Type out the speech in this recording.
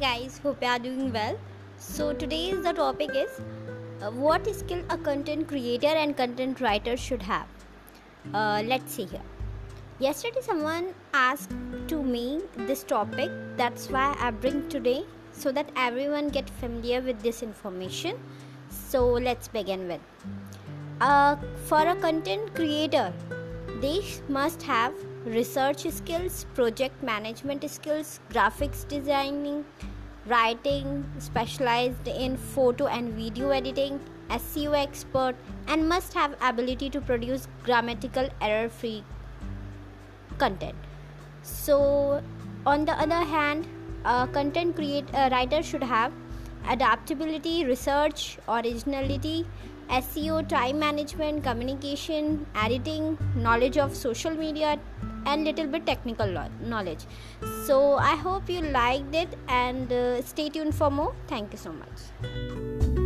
guys, hope you are doing well. So today's the topic is what skill a content creator and content writer should have. Let's see here. Yesterday someone asked to me this topic, that's why I bring today so that everyone get familiar with this information. So let's begin with for a content creator, they must have research skills, project management skills, graphics designing, writing, specialized in photo and video editing, SEO expert, and must have ability to produce grammatical error-free content. So on the other hand, a content writer should have adaptability, research, originality, SEO, time management, communication, editing, knowledge of social media, and little bit technical knowledge. So I hope you liked it and stay tuned for more. Thank you so much.